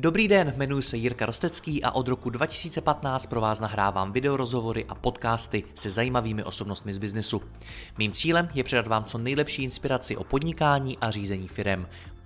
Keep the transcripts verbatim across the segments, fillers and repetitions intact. Dobrý den, jmenuji se Jirka Rostecký a od roku dva tisíce patnáct pro vás nahrávám videorozhovory a podcasty se zajímavými osobnostmi z biznesu. Mým cílem je předat vám co nejlepší inspiraci o podnikání a řízení firem,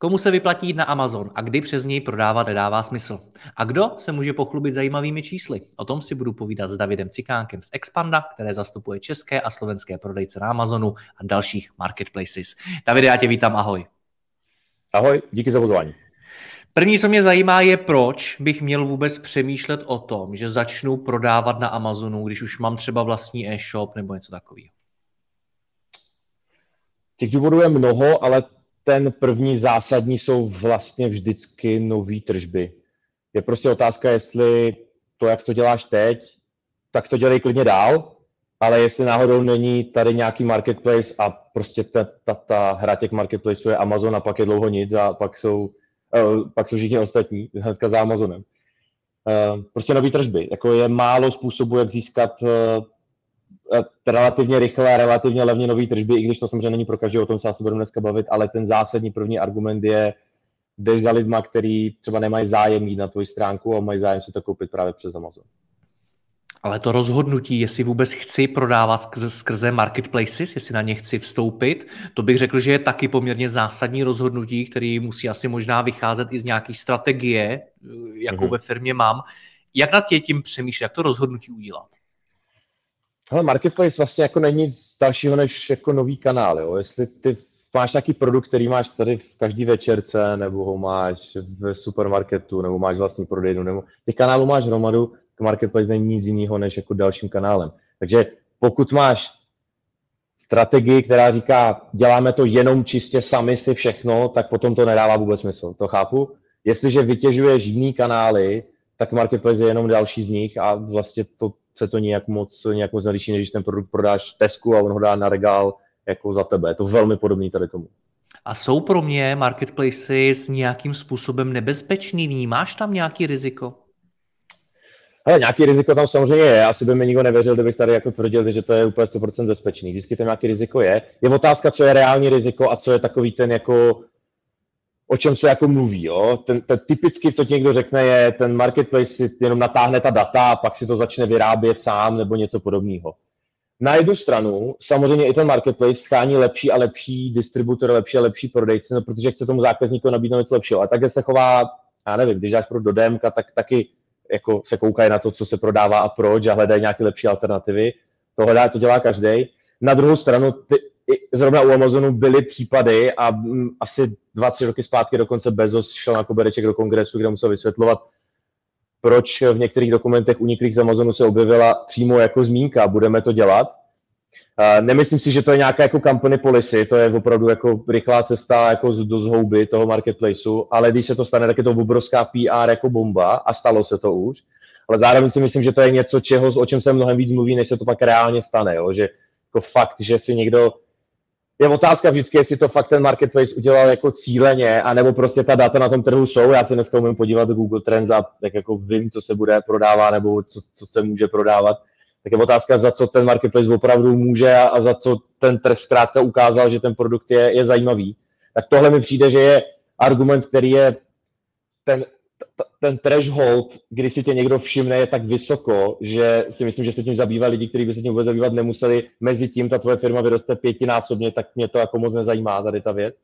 Komu se vyplatí jít na Amazon a kdy přes něj prodávat nedává smysl? A kdo se může pochlubit zajímavými čísly? O tom si budu povídat s Davidem Cikánkem z Expanda, které zastupuje české a slovenské prodejce na Amazonu a dalších marketplaces. Davide, já tě vítám, ahoj. Ahoj, díky za pozvání. První, co mě zajímá, je, proč bych měl vůbec přemýšlet o tom, že začnu prodávat na Amazonu, když už mám třeba vlastní e-shop nebo něco takového. Těch důvodů je mnoho, ale ten první zásadní jsou vlastně vždycky nový tržby. Je prostě otázka, jestli to, jak to děláš teď, tak to dělej klidně dál, ale jestli náhodou není tady nějaký marketplace a prostě ta, ta, ta hra těch marketplaceů je Amazon a pak je dlouho nic a pak jsou, uh, pak jsou všichni ostatní hnedka za Amazonem. Uh, prostě nový tržby. Jako je málo způsobů, jak získat uh, relativně rychle a relativně levně nový tržby, i když to samozřejmě není pro každého, o tom se asi budeme dneska bavit, ale ten zásadní první argument je, jdeš za lidma, který třeba nemají zájem jít na tvoji stránku a mají zájem si to koupit právě přes Amazon. Ale to rozhodnutí, jestli vůbec chci prodávat skrze marketplaces, jestli na ně chci vstoupit, to bych řekl, že je taky poměrně zásadní rozhodnutí, které musí asi možná vycházet i z nějaké strategie, jakou mm-hmm. ve firmě mám. Jak nad tím přemýšlím, jak to rozhodnutí udělat? Hele, marketplace vlastně jako není nic dalšího než jako nový kanál. Jo? Jestli ty máš nějaký produkt, který máš tady v každý večerce, nebo ho máš v supermarketu, nebo máš vlastní prodejnu, nebo těch kanálů máš hromadu, marketplace není nic jiného než jako dalším kanálem. Takže pokud máš strategii, která říká, děláme to jenom čistě sami si všechno, tak potom to nedává vůbec smysl. To chápu. Jestliže vytěžuješ jiný kanály, tak marketplace je jenom další z nich a vlastně to se to nějak moc, nějak moc neliší, než ten produkt prodáš Tesku a on ho dá na regál jako za tebe. Je to velmi podobný tady tomu. A jsou pro mě marketplaces nějakým způsobem nebezpečný? Vnímáš tam nějaký riziko? Ale nějaký riziko tam samozřejmě je, asi by mi nikdo nevěřil, kdybych tady jako tvrdil, že to je úplně sto procent bezpečný. Vždycky tam nějaký riziko je. Je otázka, co je reální riziko a co je takový ten jako, o čem se jako mluví. Jo? Ten, ten typicky, co ti někdo řekne, je ten marketplace si jenom natáhne ta data a pak si to začne vyrábět sám nebo něco podobného. Na jednu stranu samozřejmě i ten marketplace schání lepší a lepší distributor, lepší a lepší prodejce, no, protože chce tomu zákazníku nabídnout něco lepšího. A takže se chová, já nevím, když dáš pro do Démka, tak taky jako se koukají na to, co se prodává a proč a hledají nějaké lepší alternativy. To hledá, to dělá každý. Na druhou stranu, ty, zrovna u Amazonu byly případy a m, asi dva, tři roky zpátky dokonce Bezos šel na kobereček do kongresu, kde musel vysvětlovat, proč v některých dokumentech uniklých z Amazonu se objevila přímo jako zmínka, budeme to dělat. Uh, nemyslím si, že to je nějaká jako company policy, to je opravdu jako rychlá cesta jako z, do zhouby toho marketplaceu, ale když se to stane, tak je to obrovská P R jako bomba a stalo se to už, ale zároveň si myslím, že to je něco, čeho, o čem se mnohem víc mluví, než se to pak reálně stane, jo? Že jako fakt, že si někdo, je otázka vždycky, jestli to fakt ten marketplace udělal jako cíleně, anebo prostě ta data na tom trhu jsou, já se dneska umím podívat do Google Trends a tak jako vím, co se bude prodávat nebo co, co se může prodávat. Tak je otázka, za co ten marketplace opravdu může a, a za co ten trh zkrátka ukázal, že ten produkt je, je zajímavý. Tak tohle mi přijde, že je argument, který je ten, ten threshold, kdy si tě někdo všimne, je tak vysoko, že si myslím, že se tím zabývá lidi, kteří by se tím vůbec zabývat nemuseli. Mezi tím ta tvoje firma vyroste pětinásobně, tak mě to jako moc nezajímá tady ta věc.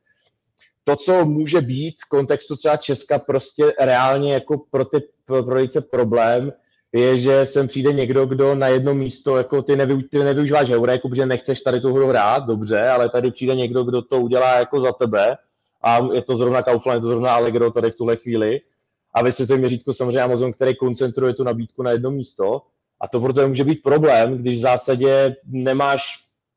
To, co může být v kontextu třeba Česka prostě reálně jako pro ty prodejce problém, je, že sem přijde někdo, kdo na jedno místo, jako ty, nevy, ty nevyužíváš Heureku, protože nechceš tady tu hru hrát, dobře, ale tady přijde někdo, kdo to udělá jako za tebe a je to zrovna Kaufland, je to zrovna Allegro tady v tuhle chvíli a vysvětlím měřítku samozřejmě Amazon, který koncentruje tu nabídku na jedno místo a to proto může být problém, když v zásadě nemáš,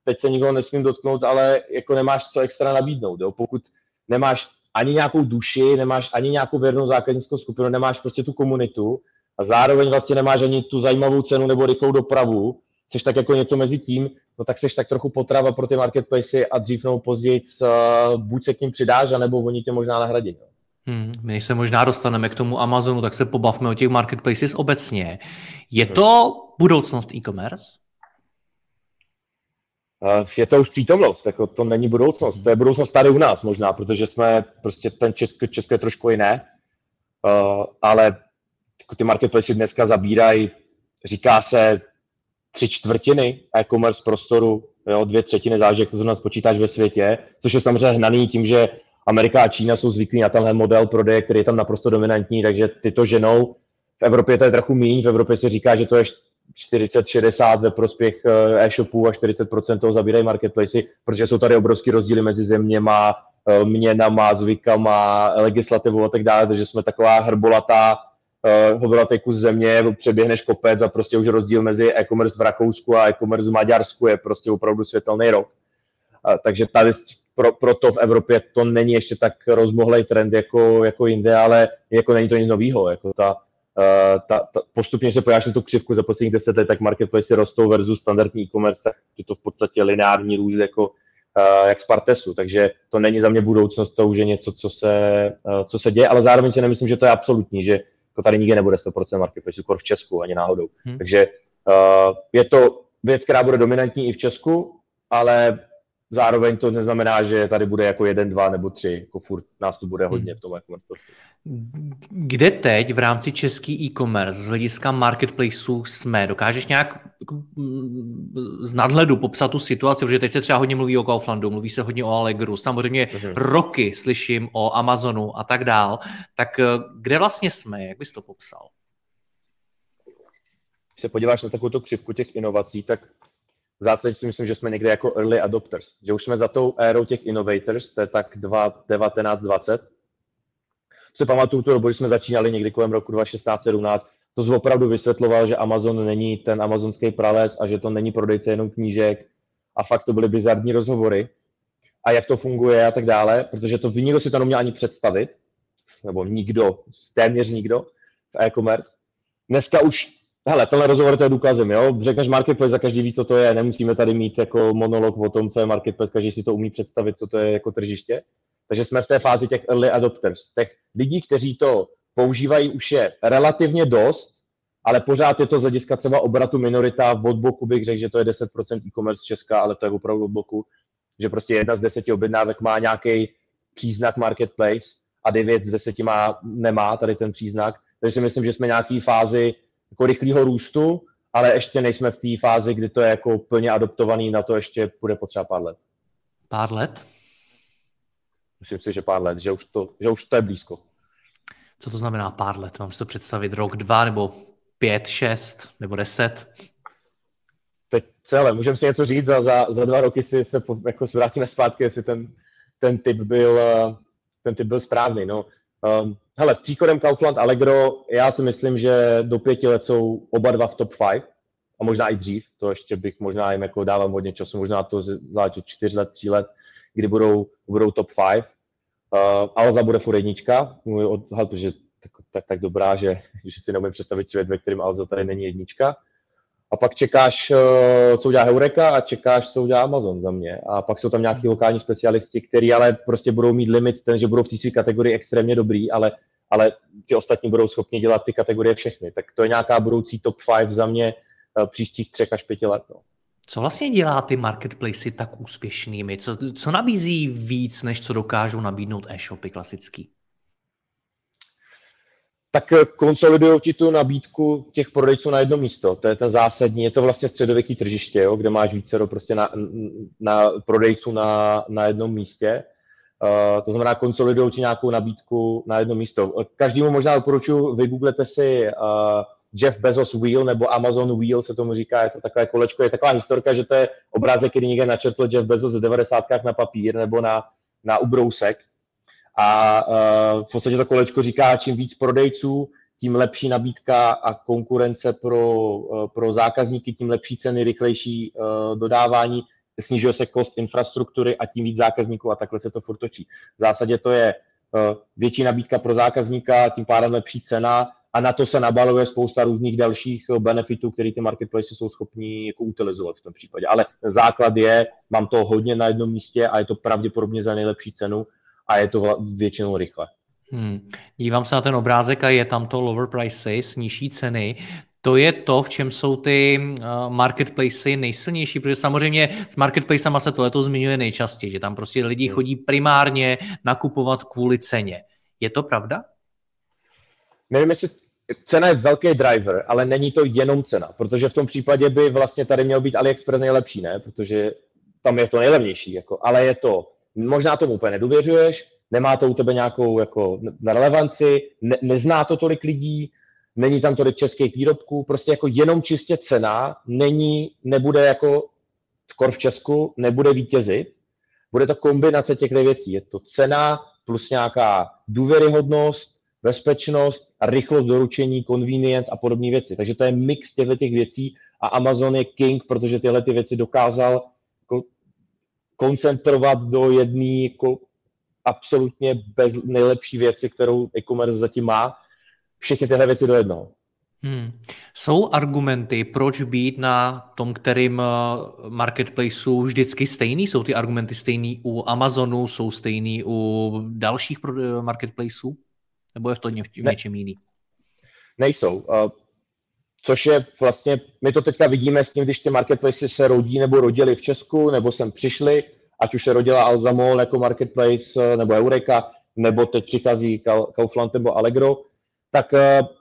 teď se nikdo nesmím dotknout, ale jako nemáš co extra nabídnout, jo? Pokud nemáš ani nějakou duši, nemáš ani nějakou věrnou zákaznickou skupinu, nemáš prostě tu komunitu a zároveň vlastně nemáš ani tu zajímavou cenu nebo rychlou dopravu, seš tak jako něco mezi tím, no tak seš tak trochu potrava pro ty marketplace a dřív nebo později buď se k ním přidáš, anebo oni tě možná nahradí. Hmm, my než se možná dostaneme k tomu Amazonu, tak se pobavme o těch marketplaces obecně. Je to budoucnost e-commerce? Je to už přítomnost, jako to není budoucnost, to je budoucnost tady u nás možná, protože jsme prostě ten Česko, Česko je trošku jiné, ale ty marketplaces dneska zabírají, říká se, tři čtvrtiny e-commerce prostoru, jo, dvě třetiny záleží, jak to zrovna spočítáš ve světě, což je samozřejmě hnaný tím, že Amerika a Čína jsou zvyklí na tenhle model prodeje, který je tam naprosto dominantní, takže ty to ženou. V Evropě to je trochu míň, v Evropě se říká, že to je čtyřicet šedesát ve prospěch e-shopů a čtyřicet procent toho zabírají marketplacy, protože jsou tady obrovský rozdíly mezi zeměma, měnama, zvykama, legislativou a tak dále, takže jsme taková hrbolatá, hrbolatý kus země, přeběhneš kopec a prostě už rozdíl mezi e-commerce v Rakousku a e-commerce v Maďarsku je prostě opravdu světelný rok. Takže tady Pro, proto v Evropě to není ještě tak rozmohlej trend jako, jako jinde, ale jako není to nic novýho. Jako ta, uh, ta, ta, postupně se pojáš na tu křivku za posledních deset let, tak marketplace rostou versus standardní e-commerce, tak je to v podstatě lineární růst jako, uh, jak z partesu. Takže to není za mě budoucnost, to už je něco, co se, uh, co se děje, ale zároveň si nemyslím, že to je absolutní, že to tady nikdy nebude sto procent marketplace, skoro v Česku, ani náhodou. Hmm. Takže uh, je to věc, která bude dominantní i v Česku, ale zároveň to neznamená, že tady bude jako jeden, dva nebo tři, jako furt nás tu bude hodně v tom e-commerce. Kde teď v rámci český e-commerce z hlediska marketplaceů jsme? Dokážeš nějak z nadhledu popsat tu situaci, protože teď se třeba hodně mluví o Kauflandu, mluví se hodně o Allegru, samozřejmě mhm. roky slyším o Amazonu a tak dál. Tak kde vlastně jsme? Jak bys to popsal? Když se podíváš na takovou křivku těch inovací, tak v zásadě si myslím, že jsme někde jako early adopters, že už jsme za tou érou těch innovators, to je tak devatenáct dvacet. Co pamatuju tu dobu, že jsme začínali někdy kolem roku dva tisíce šestnáct sedmnáct, to zopravdu vysvětloval, že Amazon není ten amazonský prales a že to není prodejce jenom knížek a fakt to byly bizarní rozhovory a jak to funguje a tak dále, protože to nikdo si to neměl ani představit, nebo nikdo, téměř nikdo v e-commerce. Dneska už hele, tenhle rozhovor to je důkazem, jo? Řekneš marketplace a každý ví, co to je, nemusíme tady mít jako monolog o tom, co je marketplace, každý si to umí představit, co to je jako tržiště. Takže jsme v té fázi těch early adopters, těch lidí, kteří to používají už je relativně dost, ale pořád je to z hlediska třeba obratu minorita, od boku bych řekl, že to je deset procent e-commerce Česka, ale to je opravdu od boku, že prostě jedna z deseti objednávek má nějaký příznak marketplace a devět z deseti má, nemá tady ten příznak, takže si myslím, že jsme nějaký fázi jako rychlého růstu, ale ještě nejsme v té fázi, kdy to je jako plně adoptovaný, na to ještě bude potřeba pár let. Pár let? Myslím si, že pár let, že už to, že už to je blízko. Co to znamená pár let? Mám si to představit rok, dva, nebo pět, šest, nebo deset? Teď celé, můžeme si něco říct, za, za, za dva roky si se po, jako vrátíme zpátky, jestli ten, ten, tip byl, ten tip byl správný, no. Um, hele, s příchodem Kaufland Allegro, já si myslím, že do pěti let jsou oba dva v top pět a možná i dřív, to ještě bych možná jim jako dával hodně času, možná to za čtyř let, tří let, kdy budou, budou top pět. Uh, Alza bude furt jednička, protože tak, tak, tak dobrá, že, že si neumím představit svět, ve kterém Alza tady není jednička. A pak čekáš, co udělá Heureka a čekáš, co udělá Amazon za mě. A pak jsou tam nějaký lokální specialisti, kteří ale prostě budou mít limit ten, že budou v té své kategorii extrémně dobrý, ale, ale ti ostatní budou schopni dělat ty kategorie všechny. Tak to je nějaká budoucí top pět za mě příštích třech až pěti let. No. Co vlastně dělá ty marketplacy tak úspěšnými? Co, co nabízí víc, než co dokážou nabídnout e-shopy klasický? Tak konsolidují ti tu nabídku těch prodejců na jedno místo. To je ten zásadní, je to vlastně středověký tržiště, jo, kde máš vícero prostě na, na prodejců na, na jednom místě. Uh, to znamená, konsolidují ti nějakou nabídku na jedno místo. Každému možná doporučuji, vygooglete si uh, Jeff Bezos Wheel nebo Amazon Wheel, se tomu říká, je to takové kolečko, je taková historka, že to je obrázek, který někde načetl Jeff Bezos v devadesátkách na papír nebo na, na ubrousek. A uh, v podstatě to kolečko říká, čím víc prodejců, tím lepší nabídka a konkurence pro, uh, pro zákazníky, tím lepší ceny, rychlejší uh, dodávání, snižuje se kost infrastruktury a tím víc zákazníků a takhle se to furt točí. V zásadě to je větší nabídka pro zákazníka, tím pádem lepší cena a na to se nabaluje spousta různých dalších benefitů, které ty marketplace jsou schopní jako utilizovat v tom případě. Ale základ je, mám to hodně na jednom místě a je to pravděpodobně za nejlepší cenu a je to většinou rychle. Hmm. Dívám se na ten obrázek a je tam to lower prices, nižší ceny. To je to, v čem jsou ty marketplace nejsilnější, protože samozřejmě s marketplacema se tohleto zmiňuje nejčastěji, že tam prostě lidi chodí primárně nakupovat kvůli ceně. Je to pravda? Nevím, jestli cena je velký driver, ale není to jenom cena, protože v tom případě by vlastně tady měl být AliExpress nejlepší, ne? Protože tam je to nejlevnější, jako, ale je to, možná tomu úplně nedůvěřuješ, nemá to u tebe nějakou jako relevanci, ne, nezná to tolik lidí, není tam tolik českých výrobků, prostě jako jenom čistě cena není, nebude jako skor v Česku, nebude vítězit, bude to kombinace těch věcí, je to cena plus nějaká důvěryhodnost, bezpečnost, rychlost doručení, convenience a podobné věci, takže to je mix těchto těch věcí a Amazon je king, protože tyhle ty věci dokázal jako koncentrovat do jedné jako absolutně bez nejlepší věci, kterou e-commerce zatím má, všechny tyhle věci do jednoho. Hmm. Jsou argumenty, proč být na tom, kterým marketplaceu vždycky stejný? Jsou ty argumenty stejný u Amazonu, jsou stejný u dalších marketplaceů? Nebo je v tom něčem jiný? Nejsou. Což je vlastně, my to teďka vidíme s tím, když ty marketplace se rodí nebo rodili v Česku, nebo sem přišli, ať už se rodila Alza jako marketplace, nebo Heureka, nebo teď přichází Kaufland nebo Allegro, tak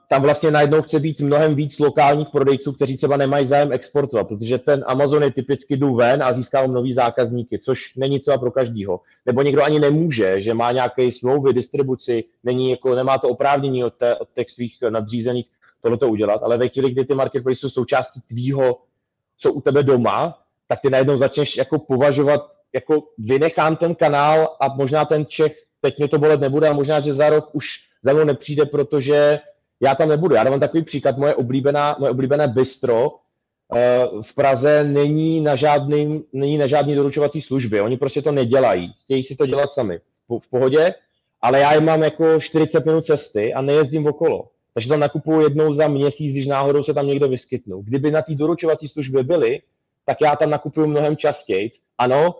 tam vlastně najednou chce být mnohem víc lokálních prodejců, kteří třeba nemají zájem exportovat, protože ten Amazon je typicky jdu ven a získávám nový zákazníky, což není třeba pro každýho. Nebo někdo ani nemůže, že má nějaké smlouvy, distribuci, není jako, nemá to oprávnění od, té, od těch svých nadřízených tohleto udělat, ale ve chvíli, kdy ty marketplace jsou součástí tvýho, jsou u tebe doma, tak ty najednou začneš jako považovat, jako vynechám ten kanál a možná ten Čech, teď mě to bolet nebude a možná, že za rok už za mnou nepřijde, protože já tam nebudu. Já dávám takový příklad, moje oblíbená, moje oblíbené bistro v Praze není na žádný, není na žádný doručovací služby, oni prostě to nedělají, chtějí si to dělat sami, v pohodě, ale já je mám jako čtyřicet minut cesty a nejezdím okolo, takže tam nakupuju jednou za měsíc, když náhodou se tam někde vyskytnu. Kdyby na té doručovací službě byly, tak já tam nakupuju mnohem častěji, ano,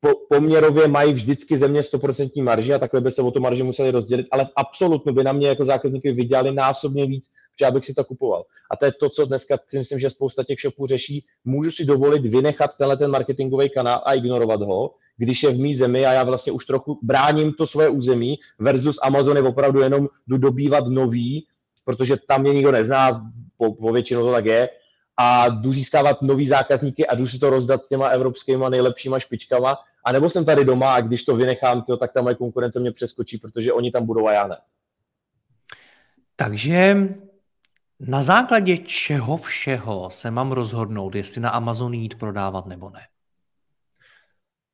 Po, poměrově mají vždycky ze mě sto procent marži a takhle by se o tu marži museli rozdělit, ale absolutně by na mě jako zákazníky vydělali násobně víc, protože já bych si to kupoval. A to je to, co dneska si myslím, že spousta těch shopů řeší. Můžu si dovolit vynechat tenhle ten marketingový kanál a ignorovat ho, když je v mý zemi a já vlastně už trochu bráním to svoje území versus Amazon je opravdu jenom jdu dobývat nový, protože tam mě nikdo nezná, po, po většinu to tak je, a jdu získávat nový zákazníky a jdu si to rozdat s těma evropskýma nejlepšíma špičkama, a nebo jsem tady doma a když to vynechám, to, tak ta moje konkurence mě přeskočí, protože oni tam budou a já ne. Takže na základě čeho všeho se mám rozhodnout, jestli na Amazon jít prodávat nebo ne?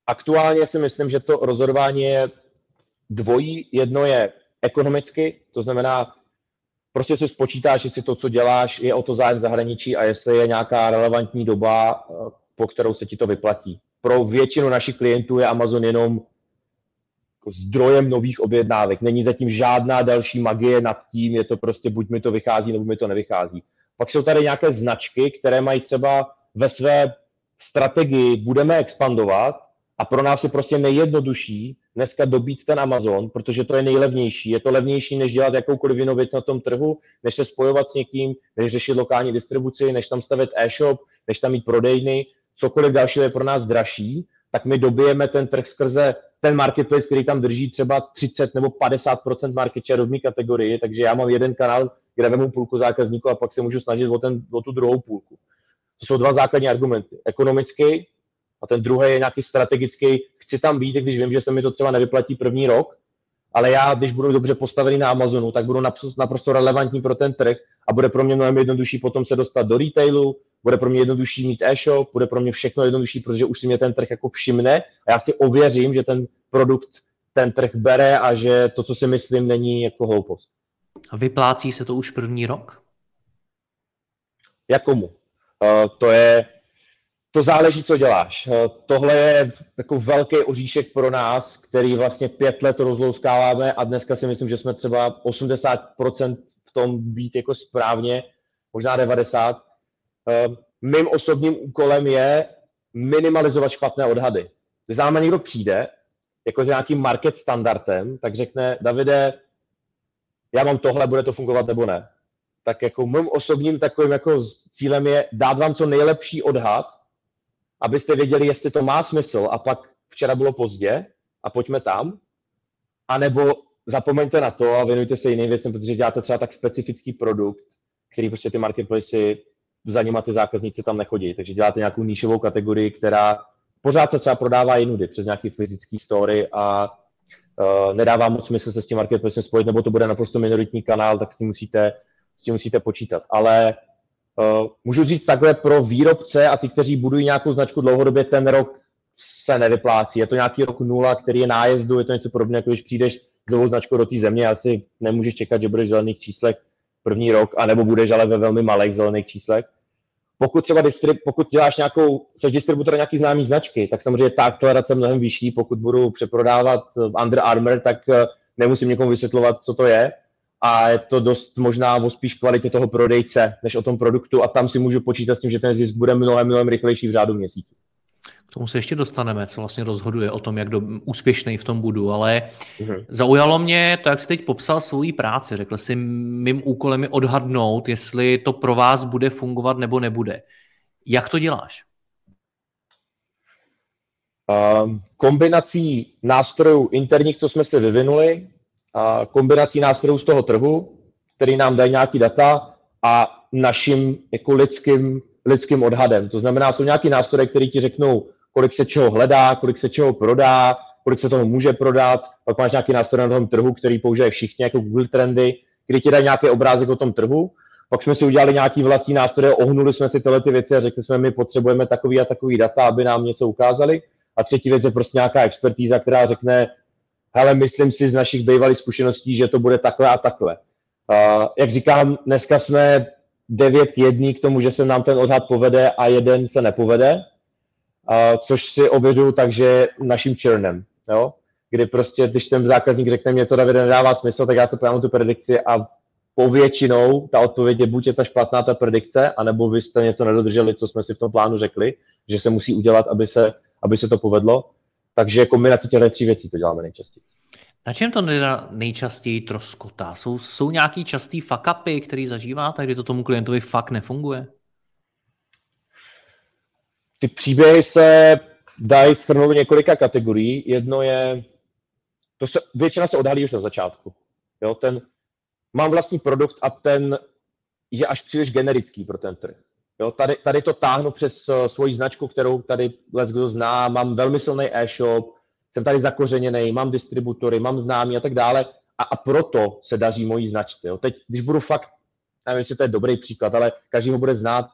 Aktuálně si myslím, že to rozhodování je dvojí. Jedno je ekonomicky, to znamená, prostě si spočítáš, jestli to, co děláš, je o to zájem zahraničí a jestli je nějaká relevantní doba, po kterou se ti to vyplatí. Pro většinu našich klientů je Amazon jenom zdrojem nových objednávek. Není zatím žádná další magie nad tím, je to prostě buď mi to vychází, nebo mi to nevychází. Pak jsou tady nějaké značky, které mají třeba ve své strategii budeme expandovat a pro nás je prostě nejjednodušší dneska dobít ten Amazon, protože to je nejlevnější. Je to levnější, než dělat jakoukoliv jinou věc na tom trhu, než se spojovat s někým, než řešit lokální distribuci, než tam stavět e-shop, než tam mít prodejny. Cokoliv dalšího je pro nás dražší, tak my dobijeme ten trh skrze ten marketplace, který tam drží třeba třicet nebo padesát procent market share v mý kategorii, takže já mám jeden kanál, kde vemu půlku zákazníků a pak se můžu snažit o, ten, o tu druhou půlku. To jsou dva základní argumenty. Ekonomický a ten druhý je nějaký strategický. Chci tam být, když vím, že se mi to třeba nevyplatí první rok, ale já, když budu dobře postavený na Amazonu, tak budu naprosto relevantní pro ten trh a bude pro mě mnohem jednodušší potom se dostat do retailu, bude pro mě jednodušší mít e-shop, bude pro mě všechno jednodušší, protože už si mě ten trh jako všimne a já si ověřím, že ten produkt ten trh bere a že to, co si myslím, není jako hloupost. A vyplácí se to už první rok? Jakomu? Uh, to je To záleží, co děláš. Tohle je jako velký oříšek pro nás, který vlastně pět let rozlouskáváme a dneska si myslím, že jsme třeba osmdesát procent v tom být jako správně, možná devadesát procent. Mým osobním úkolem je minimalizovat špatné odhady. Když záma někdo přijde, jakože nějakým market standardem, tak řekne, Davide, já mám tohle, bude to fungovat nebo ne. Tak jako mým osobním takovým jako cílem je dát vám co nejlepší odhad, abyste věděli, jestli to má smysl a pak včera bylo pozdě a pojďme tam, anebo zapomeňte na to a věnujte se jiným věcem, protože děláte třeba tak specifický produkt, který prostě ty marketplacy, za nima ty zákazníci tam nechodí, takže děláte nějakou nišovou kategorii, která pořád se třeba prodává jinudy přes nějaký fyzický story a uh, nedává moc smysl se s tím marketplacem spojit, nebo to bude naprosto minoritní kanál, tak s tím musíte, s tím musíte počítat, ale Uh, můžu říct takhle, pro výrobce a ty, kteří budují nějakou značku dlouhodobě, ten rok se nevyplácí. Je to nějaký rok nula, který je nájezdu, je to něco podobné, jako když přijdeš dlouhou značku do té země, asi nemůžeš čekat, že budeš v zelených číslech první rok, anebo budeš ale ve velmi malých zelených číslech. Pokud třeba distrib, pokud děláš nějakou, seš distributor nějaký známý značky, tak samozřejmě ta akcelerace je mnohem vyšší, pokud budu přeprodávat Under Armour, tak nemusím nikomu vysvětlovat, co to je. A je to dost možná o spíš kvalitě toho prodejce, než o tom produktu a tam si můžu počítat s tím, že ten zisk bude mnohem, mnohem rychlejší v řádu měsíců. K tomu se ještě dostaneme, co vlastně rozhoduje o tom, jak do, úspěšnej v tom budu, ale mm-hmm. zaujalo mě to, jak jsi teď popsal svoji práci. Řekl jsi, mým úkolem je odhadnout, jestli to pro vás bude fungovat nebo nebude. Jak to děláš? Um, kombinací nástrojů interních, co jsme si vyvinuli, kombinací nástrojů z toho trhu, který nám dají nějaký data a naším jako lidským, lidským odhadem. To znamená, jsou nějaký nástroje, které ti řeknou, kolik se čeho hledá, kolik se čeho prodá, kolik se toho může prodat, pak máš nějaký nástroj na tom trhu, který používají všichni, jako Google Trendy, kdy ti dají nějaký obrázek o tom trhu. Pak jsme si udělali nějaký vlastní nástroje, ohnuli jsme si tyhle ty věci a řekli jsme, my potřebujeme takový a takový data, aby nám něco ukázali. A třetí věc je prostě nějaká expertíza, která řekne, hele, myslím si z našich bývalých zkušeností, že to bude takhle a takhle. Uh, jak říkám, dneska jsme devět k jedné k tomu, že se nám ten odhad povede a jeden se nepovede, uh, což si ověřuju takže naším churnem, jo? Kdy prostě, když ten zákazník řekne, mě to Davide nedává smysl, tak já se podívám tu predikci a povětšinou ta odpověď je buď je ta špatná ta predikce, anebo vy jste něco nedodrželi, co jsme si v tom plánu řekli, že se musí udělat, aby se, aby se to povedlo. Takže kombinace těchto tří věcí to děláme nejčastěji. Na čem to nejčastěji troskotá? Jsou, jsou nějaký častý fuck-upy, který zažíváte, kdy to tomu klientovi fakt nefunguje? Ty příběhy se dají shrnout několika kategorií. Jedno je, to se, většina se odhalí už na začátku. Jo, ten, mám vlastní produkt a ten je až příliš generický pro ten trh. Jo, tady, tady to táhnu přes uh, svoji značku, kterou tady kdo zná, mám velmi silný e-shop, jsem tady zakořeněný, mám distributory, mám známí a tak dále a, a proto se daří mojí značce. Jo. Teď, když budu fakt, nevím, jestli to je dobrý příklad, ale každý ho bude znát,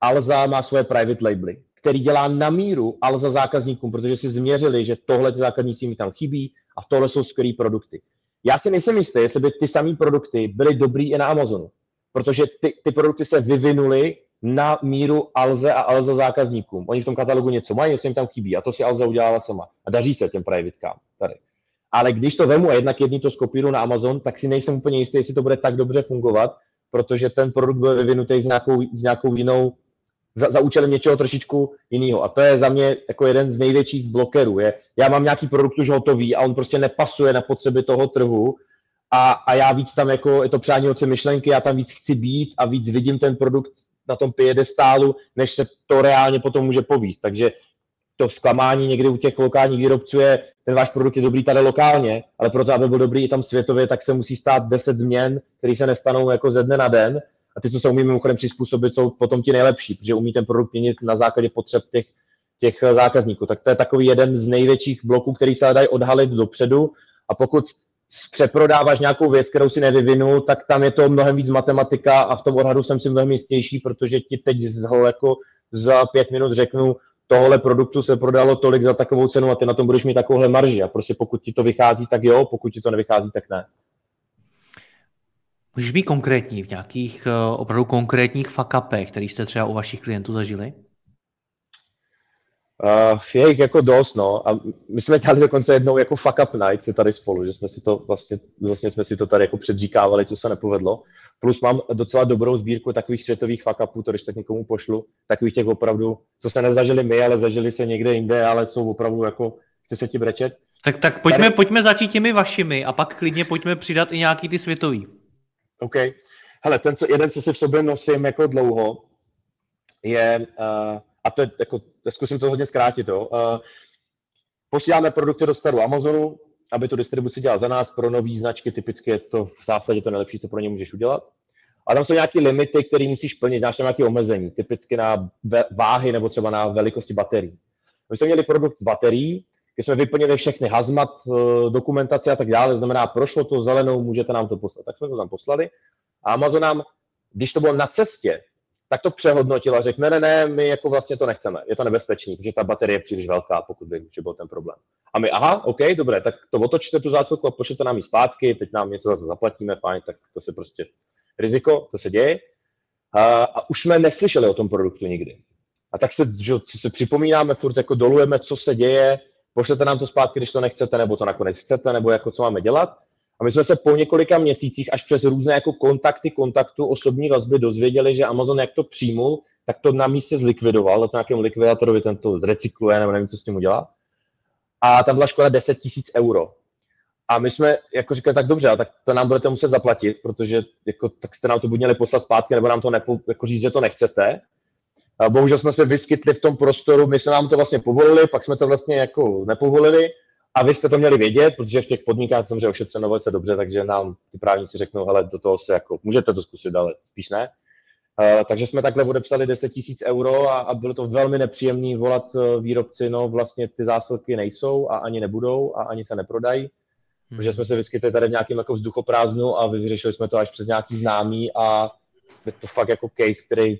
Alza má svoje private labely, který dělá na míru Alza zákazníkům, protože si změřili, že tohle ty zákazníci mi tam chybí a tohle jsou skvělý produkty. Já si nejsem jistý, jestli by ty samé produkty byly dobrý i na Amazonu, protože ty, ty produkty se vyvinuly na míru Alze a Alza zákazníkům. Oni v tom katalogu něco mají, něco jim tam chybí a to si Alza udělala sama. A daří se těm privatekám tady. Ale když to vemu a jednak jedný to skopíru na Amazon, tak si nejsem úplně jistý, jestli to bude tak dobře fungovat, protože ten produkt byl vyvinutý s nějakou, s nějakou jinou, za, za účelem něčeho trošičku jiného. A to je za mě jako jeden z největších blokerů. Je, já mám nějaký produkt už hotový a on prostě nepasuje na potřeby toho trhu, a, a já víc tam jako, je to přání oce myšlenky, já tam víc chci být a víc vidím ten produkt na tom piedestálu, než se to reálně potom může povíst. Takže to zklamání někdy u těch lokálních výrobců je, ten váš produkt je dobrý tady lokálně, ale proto, aby byl dobrý i tam světově, tak se musí stát deset změn, které se nestanou jako ze dne na den. A ty, co se umí mimochodem přizpůsobit, jsou potom ti nejlepší, protože umí ten produkt měnit na základě potřeb těch, těch zákazníků. Tak to je takový jeden z největších bloků, který se dají odhalit dopředu. A pokud přeprodáváš nějakou věc, kterou si nevyvinul, tak tam je to mnohem víc matematika a v tom odhadu jsem si mnohem jistější, protože ti teď jako za pět minut řeknu, tohle produktu se prodalo tolik za takovou cenu a ty na tom budeš mít takovouhle marži. A prostě pokud ti to vychází, tak jo, pokud ti to nevychází, tak ne. Můžeš být konkrétní v nějakých opravdu konkrétních fuck-upech, který jste třeba u vašich klientů zažili? Uh, je jich jako dost, no. A my jsme dělali dokonce jednou jako fuck up night tady spolu, že jsme si to vlastně, vlastně jsme si to tady jako předříkávali, co se nepovedlo. Plus mám docela dobrou sbírku takových světových fuck upů, to když tak někomu pošlu, takových těch opravdu, co se nezažili my, ale zažili se někde jinde, ale jsou opravdu jako, chce se ti brečet. Tak, tak pojďme, tady... pojďme začít těmi vašimi a pak klidně pojďme přidat i nějaký ty světový. OK. Hele, ten co, jeden, co si v sobě nosím jako dlouho, je... Uh, a to je jako, zkusím to hodně zkrátit, jo. Uh, posíláme produkty do skladu Amazonu, aby tu distribuci dělal za nás, pro nový značky typicky je to v zásadě to nejlepší, co pro ně můžeš udělat. A tam jsou nějaké limity, které musíš plnit, máš tam nějaké omezení, typicky na váhy nebo třeba na velikosti baterií. My jsme měli produkt baterií, když jsme vyplnili všechny hazmat, dokumentace a tak dále, znamená prošlo to zelenou, můžete nám to poslat. Tak jsme to tam poslali a Amazon nám, když to bylo na cestě, tak to přehodnotila, řekne, ne, ne, my jako vlastně to nechceme, je to nebezpečný, protože ta baterie je příliš velká, pokud by byl ten problém. A my, aha, OK, dobré, tak to otočte tu zásilku a pošlete nám ji zpátky, teď nám něco za to zaplatíme, fajn, tak to se prostě riziko, to se děje. A, a už jsme neslyšeli o tom produktu nikdy. A tak se, že, se připomínáme, furt jako dolujeme, co se děje, pošlete nám to zpátky, když to nechcete, nebo to nakonec chcete, nebo jako co máme dělat. A my jsme se po několika měsících až přes různé jako kontakty kontaktu osobní vazby dozvěděli, že Amazon jak to přijmul, tak to na místě zlikvidoval, na to nějakém likvidátorovi ten to zrecykluje, nebo nevím, co s tím udělá. A tam byla škoda deset tisíc euro. A my jsme jako říkali, tak dobře, tak to nám budete muset zaplatit, protože jako, tak jste nám to buď měli poslat zpátky, nebo nám to nepo, jako říct, že to nechcete. A bohužel jsme se vyskytli v tom prostoru, my jsme nám to vlastně povolili, pak jsme to vlastně jako nepovolili. A vy jste to měli vědět, protože v těch podnikách samozřejmě ošetřeno velice dobře, takže nám ty právníci řeknou, hele, do toho se jako, můžete to zkusit, ale spíš ne. Uh, takže jsme takhle odepsali deset tisíc euro a, a bylo to velmi nepříjemné volat výrobci, no vlastně ty zásilky nejsou a ani nebudou a ani se neprodají, hmm. protože jsme se vyskytli tady v nějakém jako vzduchoprázdnu a vyřešili jsme to až přes nějaký známý a je to fakt jako case, který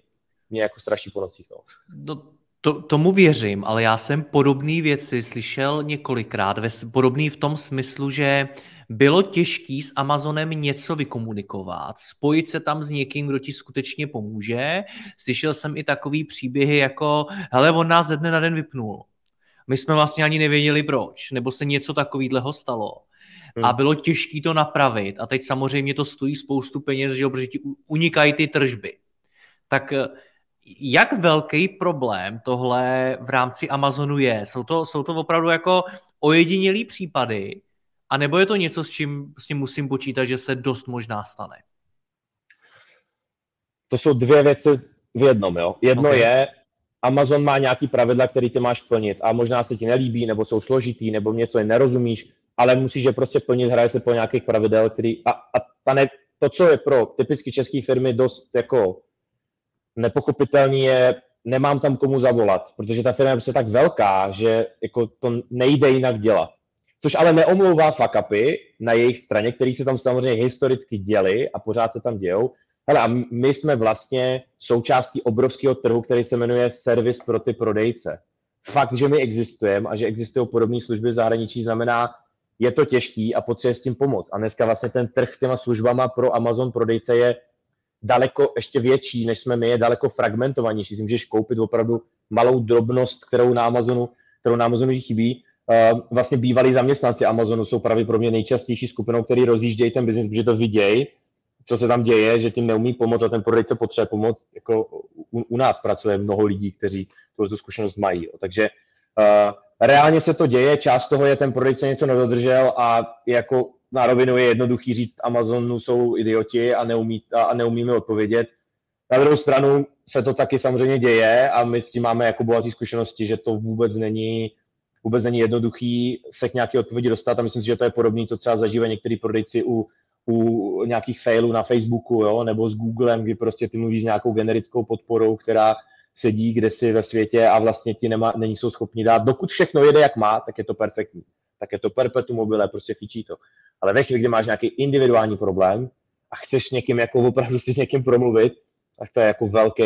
mě jako straší po nocích. No. Do... To, tomu věřím, ale já jsem podobné věci slyšel několikrát, podobný v tom smyslu, že bylo těžké s Amazonem něco vykomunikovat, spojit se tam s někým, kdo ti skutečně pomůže. Slyšel jsem i takový příběhy jako, hele, on nás ze dne na den vypnul. My jsme vlastně ani nevěděli proč, nebo se něco takového stalo. Hmm. A bylo těžké to napravit. A teď samozřejmě to stojí spoustu peněz, že obřití unikají ty tržby. Tak... Jak velký problém tohle v rámci Amazonu je? Jsou to, jsou to opravdu jako ojedinělý případy? A nebo je to něco, s čím s tím musím počítat, že se dost možná stane? To jsou dvě věci v jednom, jo? Jedno okay. je, Amazon má nějaký pravidla, který ty máš plnit a možná se ti nelíbí, nebo jsou složitý, nebo něco nerozumíš, ale musíš je prostě plnit, hraje se po nějakých pravidel, který... A, a ta ne, to, co je pro typicky české firmy dost jako... nepochopitelný je, nemám tam komu zavolat, protože ta firma je prostě tak velká, že jako to nejde jinak dělat. Což ale neomlouvá fuck upy na jejich straně, který se tam samozřejmě historicky děli a pořád se tam dějou. Hele, a my jsme vlastně součástí obrovského trhu, který se jmenuje servis pro ty prodejce. Fakt, že my existujeme a že existují podobné služby v zahraničí, znamená, je to těžký a potřebuje s tím pomoct. A dneska vlastně ten trh s těma službama pro Amazon prodejce je daleko ještě větší, než jsme my, je daleko fragmentovanější. Si můžeš koupit opravdu malou drobnost, kterou na Amazonu, kterou na Amazonu chybí. Vlastně bývalí zaměstnanci Amazonu jsou pravděpodobně nejčastější skupinou, který rozjíždějí ten biznis, protože to vidějí, co se tam děje, že tím neumí pomoct a ten prodejce potřebuje pomoct. Jako u, u nás pracuje mnoho lidí, kteří tu zkušenost mají. Takže uh, reálně se to děje, část toho je, ten prodejce něco nedodržel a jako na rovinu je jednoduchý říct, Amazonu jsou idioti a, neumí, a neumíme odpovědět. Na druhou stranu se to taky samozřejmě děje a my s tím máme jako bohaté zkušenosti, že to vůbec není, vůbec není jednoduchý se k nějaké odpovědi dostat a myslím si, že to je podobné, co třeba zažívají některý prodejci u, u nějakých failů na Facebooku, jo? Nebo s Googlem, kdy prostě ty mluví s nějakou generickou podporou, která sedí kdesi ve světě a vlastně ti nemá, není jsou schopni dát. Dokud všechno jede jak má, tak je to perfektní. Tak je to perpetuum mobile, prostě fičí to. Ale ve chvíli, kdy máš nějaký individuální problém a chceš někým jako opravdu si s někým promluvit, tak to je jako velký,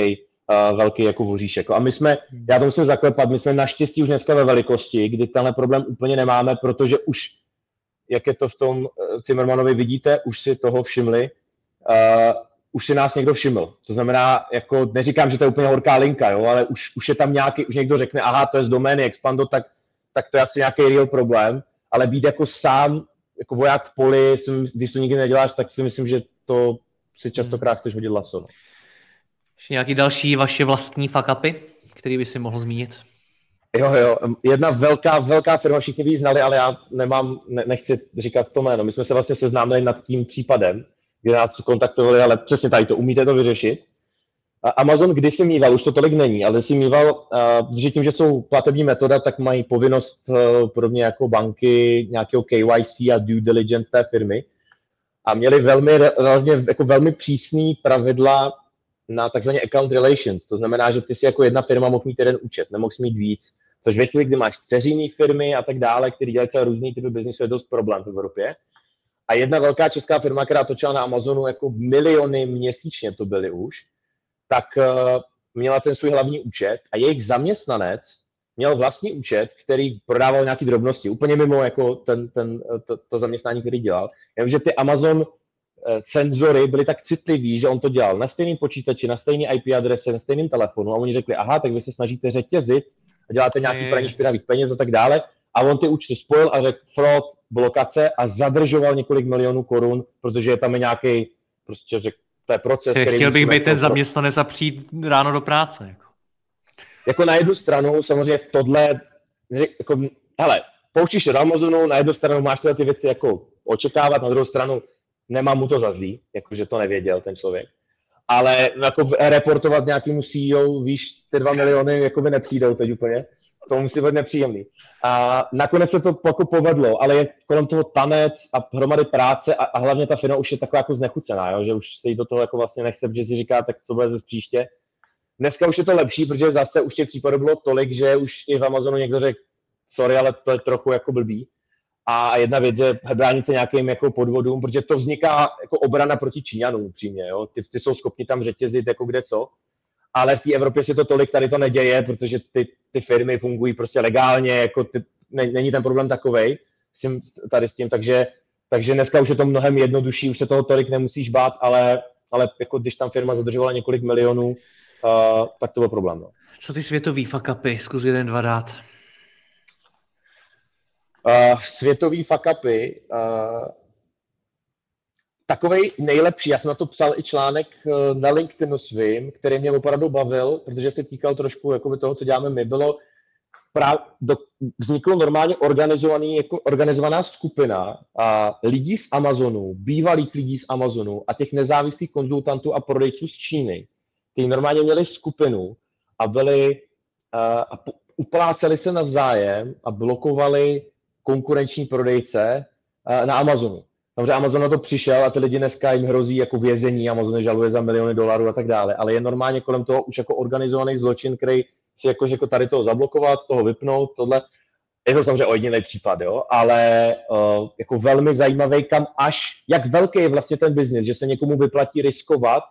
uh, velký jako voříšek. A my jsme, já to musím zaklepat, my jsme naštěstí už dneska ve velikosti, kdy tenhle problém úplně nemáme, protože už, jak je to v tom Cimrmanovi vidíte, už si toho všimli, uh, už si nás někdo všiml. To znamená, jako neříkám, že to je úplně horká linka, jo, ale už, už je tam nějaký, už někdo řekne, aha, to je z domény Expando, tak, tak to je asi nějaký real problém, ale být jako sám, jako voják v poli, když to nikdy neděláš, tak si myslím, že to si častokrát chceš hodit laso. No. Ještě nějaký další vaše vlastní fuck-upy, který by si mohl zmínit? Jo, jo, jedna velká, velká firma, všichni by ji znali, ale já nemám, ne, nechci říkat to jméno. My jsme se vlastně seznámili nad tím případem, kdy nás kontaktovali, ale přesně tady to, umíte to vyřešit. Amazon kdysi mýval, už to tolik není, ale si mýval, že tím, že jsou platební metoda, tak mají povinnost podobně jako banky nějakého K Y C a due diligence té firmy a měli velmi, vlastně jako velmi přísný pravidla na takzvané account relations, to znamená, že ty si jako jedna firma mohl mít jeden účet, nemohl si mít víc, což ve chvíli, kdy máš dceřiní firmy a tak dále, které dělají třeba různý typy biznisu, je dost problém v Evropě. A jedna velká česká firma, která točila na Amazonu jako miliony měsíčně, to byly už, tak uh, měla ten svůj hlavní účet a jejich zaměstnanec měl vlastní účet, který prodával nějaké drobnosti, úplně mimo jako ten, ten, to, to zaměstnání, který dělal. Jenomže ty Amazon senzory byly tak citliví, že on to dělal na stejném počítači, na stejné I P adrese, na stejném telefonu a oni řekli, aha, tak vy se snažíte řetězit a děláte nějaký praní špinavých peněz a tak dále a on ty účty spojil a řekl fraud, blokace a zadržoval několik milionů korun, protože je tam nějaký, prostě řekl, to je proces, který... Chtěl bych být ten zaměstnanec a přijít ráno do práce. Jako, jako na jednu stranu samozřejmě tohle, jako, hele, pouštíš do Amazonu, na jednu stranu máš tyhle ty věci jako očekávat, na druhou stranu nemám mu to za zlý, jakože to nevěděl ten člověk. Ale jako reportovat nějakému C E O, víš, ty dva miliony jako by nepřijdou teď úplně. To musí být nepříjemný. A nakonec se to povedlo, ale je kolem toho tanec a hromady práce a, a hlavně ta firma už je taková jako znechucená, jo? Že už se jí do toho jako vlastně nechce, protože si říká, tak co bude zase příště. Dneska už je to lepší, protože zase už těch případů bylo tolik, že už i v Amazonu někdo řekl, sorry, ale to je trochu jako blbý. A jedna věc je bránit se nějakým jako podvodům, protože to vzniká jako obrana proti Číňanům upřímně, jo? Ty, ty jsou schopni tam řetězit jako kde co, ale v té Evropě se to tolik tady to neděje, protože ty, ty firmy fungují prostě legálně, jako ty, ne, není ten problém takovej s tím, tady s tím, takže, takže dneska už je to mnohem jednodušší, už se toho tolik nemusíš bát, ale, ale jako když tam firma zadržovala několik milionů, uh, tak to byl problém. No. Co ty světový fuck-upy, zkus jeden, dva dát. Uh, světový fuck-upy, uh, takovej nejlepší, já jsem na to psal i článek uh, na LinkedInu svým, který mě opravdu bavil, protože se týkal trošku jakoby toho, co děláme my, bylo, pra, do, vzniklo normálně organizovaný, jako organizovaná skupina uh, lidí z Amazonu, bývalých lidí z Amazonu a těch nezávislých konzultantů a prodejců z Číny, kteří normálně měli skupinu a byli, uh, a po, upláceli se navzájem a blokovali konkurenční prodejce na Amazonu. Dobře, Amazon na to přišel a ty lidi dneska jim hrozí jako vězení, Amazon žaluje za miliony dolarů a tak dále, ale je normálně kolem toho už jako organizovaný zločin, který si jakože jako tady toho zablokovat, toho vypnout, tohle. Je to samozřejmě ojedinělý případ, jo, ale uh, jako velmi zajímavý, kam až, jak velký je vlastně ten biznis, že se někomu vyplatí riskovat,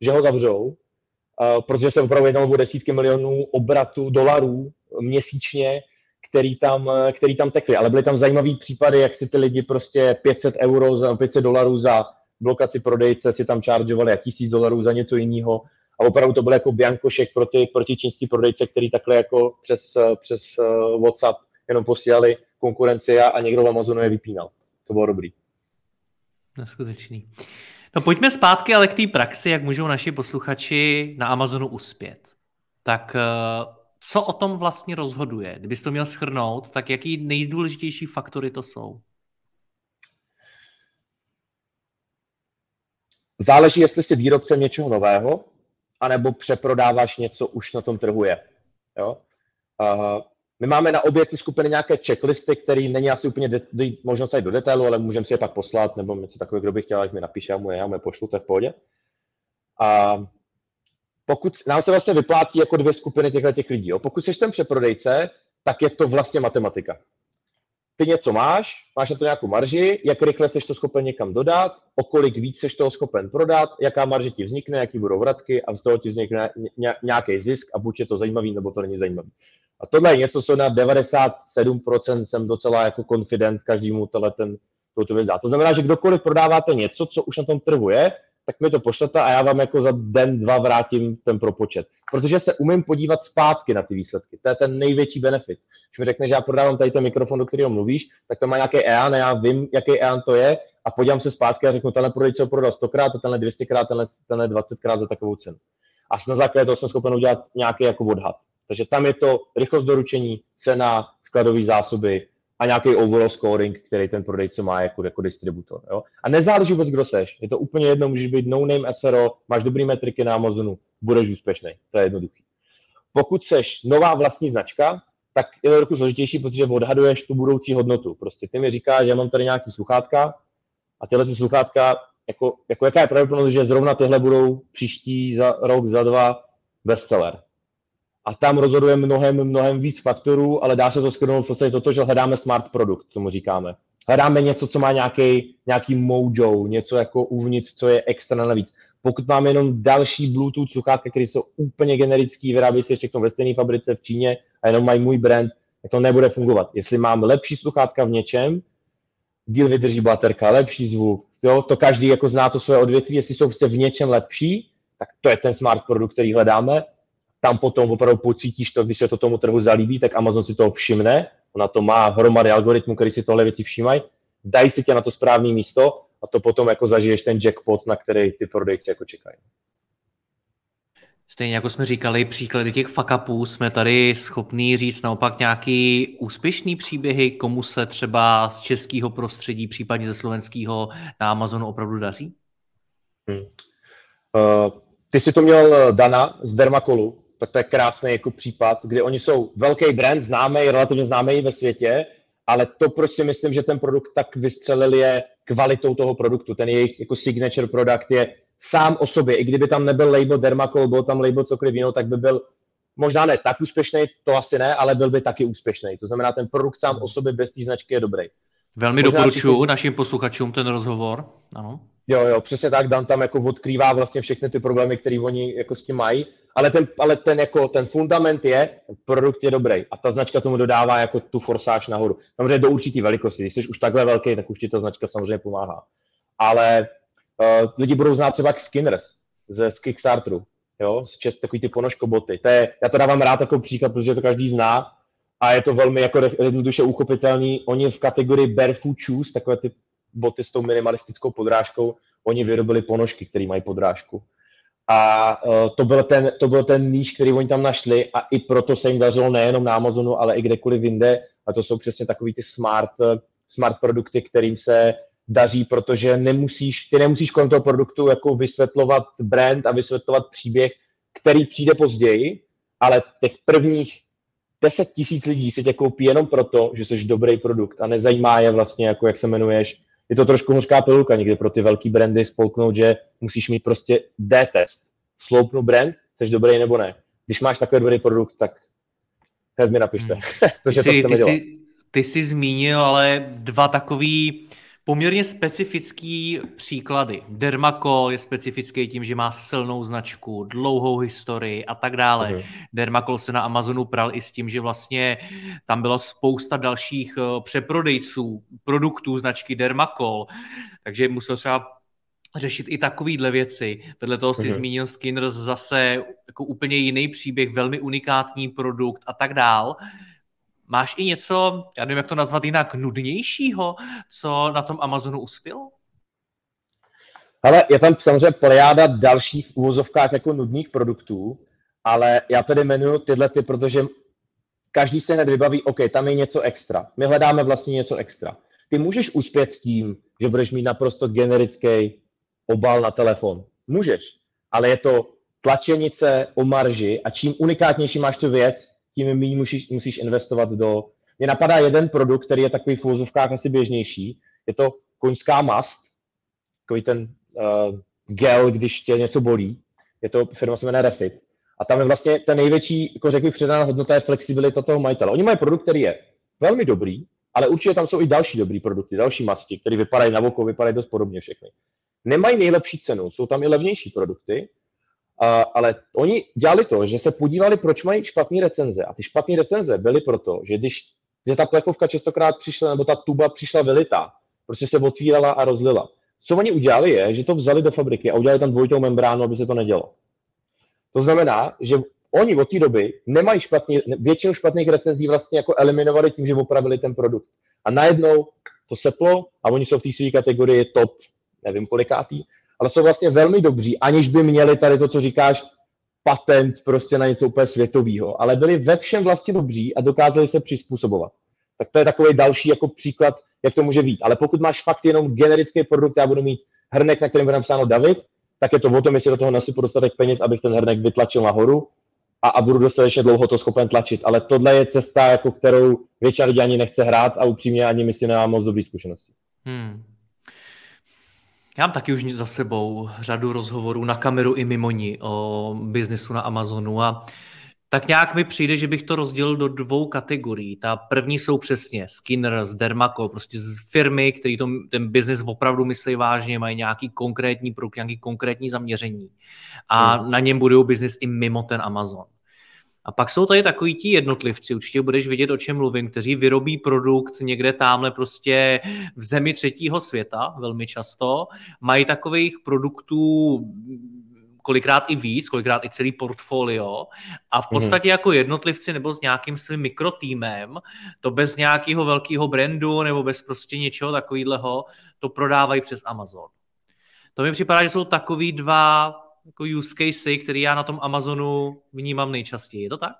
že ho zavřou, uh, protože se opravdu jednalo o desítky milionů obratů dolarů měsíčně, který tam, který tam tekli, ale byly tam zajímavý případy, jak si ty lidi prostě pět set euro, za, pět set dolarů za blokaci prodejce si tam chargeovali a tisíc dolarů za něco jiného a opravdu to byl jako biankošek pro ty, proti čínský prodejce, který takhle jako přes, přes WhatsApp jenom posílali konkurenci a, a někdo v Amazonu je vypínal. To bylo dobrý. Neskutečný. No pojďme zpátky ale k té praxi, jak můžou naši posluchači na Amazonu uspět. Tak... Co o tom vlastně rozhoduje? Kdybys to měl shrnout, tak jaký nejdůležitější faktory to jsou? Záleží, jestli jsi výrobcem něčeho nového, anebo přeprodáváš něco, už na tom trhu je. Jo? Uh, my máme na obě ty skupiny nějaké checklisty, které není asi úplně de- de- možnost tady do detailu, ale můžeme si je pak poslat, nebo něco takového, kdo by chtěl, ať mi napíše, já mu je, já mu je pošlu, to je v pohodě. Uh, Pokud nám se vlastně vyplácí jako dvě skupiny těchto těch lidí. Jo. Pokud jsi ten přeprodejce, tak je to vlastně matematika. Ty něco máš, máš na to nějakou marži, jak rychle jsi to schopen někam dodat, o kolik víc jsi toho schopen prodat, jaká marže ti vznikne, jaký budou vratky a z toho ti vznikne nějaký zisk a buď je to zajímavý, nebo to není zajímavý. A tohle je něco, co na devadesát sedm procent jsem docela jako confident každému tohle ten, to věc dá. To znamená, že kdokoliv prodáváte něco, co už na tom trhu je, tak mi to pošlete a já vám jako za den, dva vrátím ten propočet. Protože se umím podívat zpátky na ty výsledky. To je ten největší benefit. Když mi řekne, že já prodávám tady ten mikrofon, do kterého mluvíš, tak to má nějaký E A N, já vím, jaký E A N to je a podívám se zpátky a řeknu, tenhle prodejce ho prodal stokrát a tenhle dvěstěkrát, tenhle, tenhle dvacetkrát za takovou cenu. A na základě toho jsem schopen udělat nějaký jako odhad. Takže tam je to rychlost doručení, cena, skladové zásoby a nějaký overall scoring, který ten prodejce má jako, jako distributor. Jo? A nezáleží vůbec, kdo seš. Je to úplně jedno, můžeš být no-name S R O, máš dobrý metriky na Amazonu, budeš úspěšný. To je jednoduchý. Pokud seš nová vlastní značka, tak je to trochu složitější, protože odhaduješ tu budoucí hodnotu. Prostě ty mi říkáš, že mám tady nějaký sluchátka a tyhle ty sluchátka, jako, jako jaká je pravděpodobnost, že zrovna tyhle budou příští za rok, za dva bestseller. A tam rozhoduje mnohem, mnohem víc faktorů, ale dá se to shrnout v podstatě toto, že hledáme smart produkt, tomu říkáme. Hledáme něco, co má nějaký, nějaký mojo, něco jako uvnitř, co je extra navíc. Pokud máme jenom další Bluetooth sluchátka, které jsou úplně generický, vyrábí se ještě k tomu ve stejné fabrice v Číně a jenom mají můj brand, tak to nebude fungovat. Jestli mám lepší sluchátka v něčem, díl vydrží baterka, lepší zvuk, jo? To každý jako zná to své odvětví, jestli jsou v něčem lepší, tak to je ten smart produkt, který hledáme. Tam potom opravdu pocítíš to, když se to tomu trhu zalíbí, tak Amazon si toho všimne, ona to má hromady algoritmů, který si tohle věci všímají, dají si tě na to správné místo a to potom jako zažiješ ten jackpot, na který ty prodejci jako čekají. Stejně jako jsme říkali, příklady těch fuck-upů, jsme tady schopní říct naopak nějaký úspěšný příběhy, komu se třeba z českého prostředí, případně ze slovenského na Amazonu opravdu daří? Hmm. Uh, ty jsi to měl Dana z Dermacolu, tak to je krásný jako případ, kdy oni jsou velký brand, známý, relativně známý ve světě, ale to, proč si myslím, že ten produkt tak vystřelil, je kvalitou toho produktu. Ten jejich jako signature product je sám o sobě. I kdyby tam nebyl label Dermacol, byl tam label cokoliv jiného, tak by byl možná ne tak úspěšný, to asi ne, ale byl by taky úspěšný. To znamená, ten produkt sám o sobě bez té značky je dobrý. Velmi možná doporučuji všichni... našim posluchačům ten rozhovor. Ano. Jo, jo, přesně tak, Dan tam jako odkrývá vlastně všechny ty problémy, které oni jako s tím mají, ale ten, ale ten, jako, ten fundament je, produkt je dobrý a ta značka tomu dodává jako tu forsáž nahoru. Samozřejmě do určitý velikosti, když jsi už takhle velký, tak už ti ta značka samozřejmě pomáhá. Ale uh, lidi budou znát třeba Skinners ze, z Kickstarteru, jo, z čest, takový ty ponožkoboty. To je, já to dávám rád jako příklad, protože to každý zná a je to velmi jako jednoduše uchopitelný. Oni v kategorii barefoot shoes, takové ty boty s tou minimalistickou podrážkou, oni vyrobili ponožky, které mají podrážku. A to byl ten, to byl ten níž, který oni tam našli a i proto se jim dařilo nejenom na Amazonu, ale i kdekoliv jinde. A to jsou přesně takový ty smart, smart produkty, kterým se daří, protože nemusíš, ty nemusíš kolem toho produktu jako vysvětlovat brand a vysvětlovat příběh, který přijde později, ale těch prvních deset tisíc lidí se tě koupí jenom proto, že jsi dobrý produkt a nezajímá je vlastně, jako jak se jmenuješ. Je to trošku hořká pilulka někdy pro ty velký brandy spolknout, že musíš mít prostě D-test. Sloupnu brand, jsi dobrý nebo ne. Když máš takový dobrý produkt, tak hned mi napište. Hmm. to, ty, jsi, to ty, jsi, ty jsi zmínil ale dva takový poměrně specifický příklady. Dermacol je specifický tím, že má silnou značku, dlouhou historii a tak dále. Okay. Dermacol se na Amazonu pral i s tím, že vlastně tam byla spousta dalších přeprodejců produktů značky Dermacol, takže musel třeba řešit i takovýhle věci. Vedle toho si okay. zmínil Skinners, zase jako úplně jiný příběh, velmi unikátní produkt a tak dál. Máš i něco, já nevím, jak to nazvat jinak, nudnějšího, co na tom Amazonu uspělo? Hele, je tam samozřejmě plejáda dalších v uvozovkách jako nudných produktů, ale já tady jmenuju tyhle ty, protože každý se hned vybaví, OK, tam je něco extra. My hledáme vlastně něco extra. Ty můžeš uspět s tím, že budeš mít naprosto generický obal na telefon. Můžeš, ale je to tlačenice o marži a čím unikátnější máš tu věc, tím méně musíš, musíš investovat do... Mně napadá jeden produkt, který je takový v uvozovkách asi běžnější. Je to koňská mast, takový ten uh, gel, když tě něco bolí. Je to, firma se jmenuje Refit. A tam je vlastně ta největší, jako řekl bych, přidaná hodnota je flexibilita toho majitele. Oni mají produkt, který je velmi dobrý, ale určitě tam jsou i další dobrý produkty, další masti, které vypadají na oko, vypadají dost podobně všechny. Nemají nejlepší cenu, jsou tam i levnější produkty, Uh, ale oni dělali to, že se podívali, proč mají špatné recenze. A ty špatné recenze byly proto, že když že ta plechovka častokrát přišla, nebo ta tuba přišla vylitá, prostě se otvírala a rozlila. Co oni udělali je, že to vzali do fabriky a udělali tam dvojitou membránu, aby se to nedělo. To znamená, že oni od té doby nemají špatný, většinu špatných recenzí vlastně jako eliminovali tím, že opravili ten produkt. A najednou to seplo a oni jsou v té své kategorii top, nevím kolikátý, ale jsou vlastně velmi dobří, aniž by měli tady to, co říkáš, patent prostě na něco úplně světovýho, ale byli ve všem vlastně dobří a dokázali se přizpůsobovat. Tak to je takový další jako příklad, jak to může být. Ale pokud máš fakt jenom generický produkt, já budu mít hrnek, na kterém bude napsáno David, tak je to o tom, jestli do toho nasypu dostatek peněz, abych ten hrnek vytlačil nahoru a, a budu dostatečně dlouho to schopen tlačit. Ale tohle je cesta, jako kterou většina lidí ani nechce hrát a upřímně ani myslím, nemá moc dobrý zkušenosti. Hmm. Já mám taky už za sebou řadu rozhovorů na kameru i mimo ní o biznesu na Amazonu a tak nějak mi přijde, že bych to rozdělil do dvou kategorií. Ta první jsou přesně Skinners, Dermacol, prostě z firmy, které ten biznis opravdu myslí vážně, mají nějaký konkrétní produkt, nějaký konkrétní zaměření a hmm. na něm budou biznis i mimo ten Amazon. A pak jsou tady takový ti jednotlivci, určitě budeš vidět, o čem mluvím, kteří vyrobí produkt někde tamhle prostě v zemi třetího světa velmi často, mají takových produktů kolikrát i víc, kolikrát i celý portfolio a v podstatě mm. jako jednotlivci nebo s nějakým svým mikrotýmem, to bez nějakého velkého brandu nebo bez prostě něčeho takovýhleho, to prodávají přes Amazon. To mi připadá, že jsou takový dva jako use casey, který já na tom Amazonu vnímám nejčastěji. Je to tak?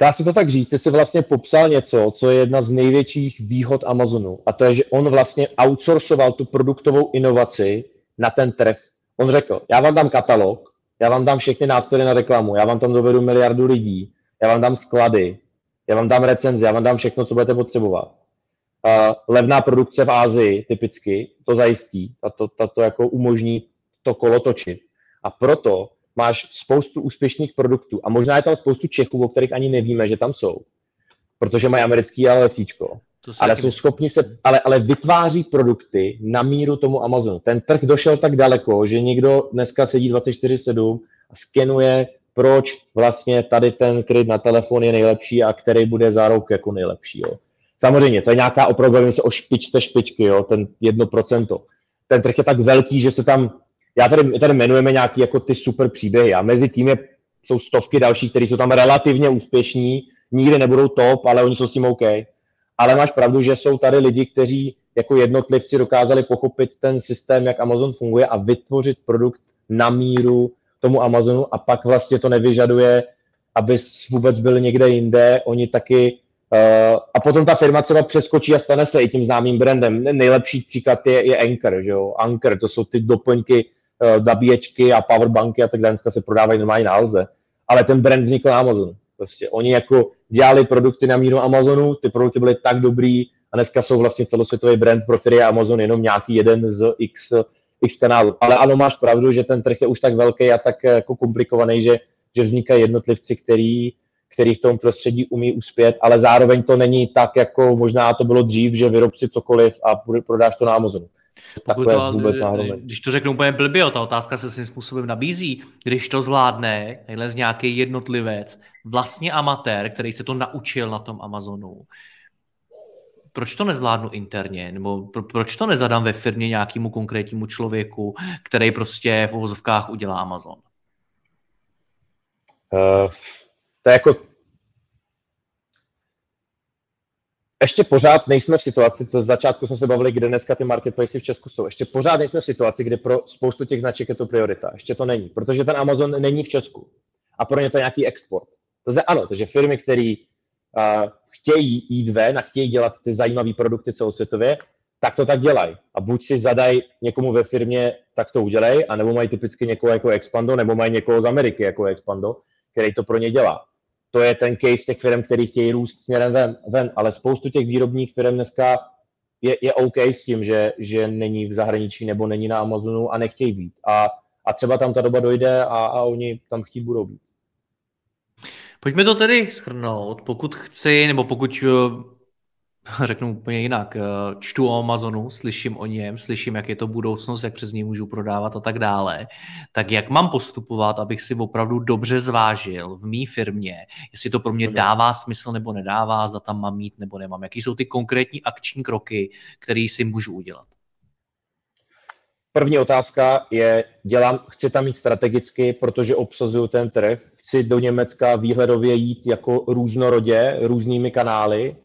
Dá se to tak říct. Ty jsi vlastně popsal něco, co je jedna z největších výhod Amazonu. A to je, že on vlastně outsourcoval tu produktovou inovaci na ten trh. On řekl, já vám dám katalog, já vám dám všechny nástroje na reklamu, já vám tam dovedu miliardu lidí, já vám dám sklady, já vám dám recenzi, já vám dám všechno, co budete potřebovat. Uh, levná produkce v Asii typicky to zajistí, a to, to, to jako umožní to kolo točit. A proto máš spoustu úspěšných produktů. A možná je tam spoustu Čechů, o kterých ani nevíme, že tam jsou. Protože mají americký lesíčko. Ale jsou schopni se, ale, ale vytváří produkty na míru tomu Amazonu. Ten trh došel tak daleko, že někdo dneska sedí dvacet čtyři sedm a skenuje, proč vlastně tady ten kryt na telefon je nejlepší a který bude za rok jako nejlepší. Jo. Samozřejmě, to je nějaká opravdu, bavíme se o špičce špičky, jo, ten jedno procento. Ten trh je tak velký, že se tam Já tady, my tady jmenujeme nějaký jako ty super příběhy a mezi tím je, jsou stovky dalších, kteří jsou tam relativně úspěšní, nikdy nebudou top, ale oni jsou s tím OK. Ale máš pravdu, že jsou tady lidi, kteří jako jednotlivci dokázali pochopit ten systém, jak Amazon funguje a vytvořit produkt na míru tomu Amazonu a pak vlastně to nevyžaduje, aby vůbec byl někde jinde, oni taky uh, a potom ta firma třeba přeskočí a stane se i tím známým brandem. Nejlepší příklad je, je Anker, že jo? Anker, to jsou ty doplňky, nabíječky a powerbanky a tak dále se prodávají normálně na Alze, ale ten brand vznikl na Amazonu. Prostě oni jako dělali produkty na míru Amazonu, ty produkty byly tak dobrý a dneska jsou vlastně celosvětový brand, pro který je Amazon jenom nějaký jeden z x, x kanálů. Ale ano, máš pravdu, že ten trh je už tak velký a tak jako komplikovaný, že, že vznikají jednotlivci, který, který v tom prostředí umí uspět, ale zároveň to není tak, jako možná to bylo dřív, že vyrob si cokoliv a prodáš to na Amazonu. Pokud to, když to řeknu úplně blbě, ta otázka se svým způsobem nabízí, když to zvládne nejléze nějaký jednotlivec, vlastně amatér, který se to naučil na tom Amazonu, proč to nezvládnu interně, nebo pro, proč to nezadám ve firmě nějakému konkrétnímu člověku, který prostě v uvozovkách udělá Amazon? Uh, to je jako Ještě pořád nejsme v situaci, to z začátku jsme se bavili, kde dneska ty marketplace v Česku jsou, ještě pořád nejsme v situaci, kde pro spoustu těch značek je to priorita, ještě to není, protože ten Amazon není v Česku a pro ně to je nějaký export. To je ano, takže firmy, které uh, chtějí jít ven a chtějí dělat ty zajímavé produkty celosvětově, tak to tak dělají a buď si zadají někomu ve firmě, tak to udělej, anebo mají typicky někoho jako Expando, nebo mají někoho z Ameriky jako Expando, který to pro ně dělá. To je ten case těch firm, který chtějí růst směrem ven, ven, ale spoustu těch výrobních firm dneska je, je OK s tím, že, že není v zahraničí nebo není na Amazonu a nechtějí být. A, a třeba tam ta doba dojde a, a oni tam chtít budou být. Pojďme to tedy shrnout. Pokud chci, nebo pokud řeknu úplně jinak, čtu o Amazonu, slyším o něm, slyším, jak je to budoucnost, jak přes něj můžu prodávat a tak dále, tak jak mám postupovat, abych si opravdu dobře zvážil v mý firmě, jestli to pro mě dává smysl nebo nedává, zda tam mám mít nebo nemám, jaký jsou ty konkrétní akční kroky, které si můžu udělat? První otázka je, dělám, chci tam jít strategicky, protože obsazuju ten trh, chci do Německa výhledově jít jako různorodě, různými kanály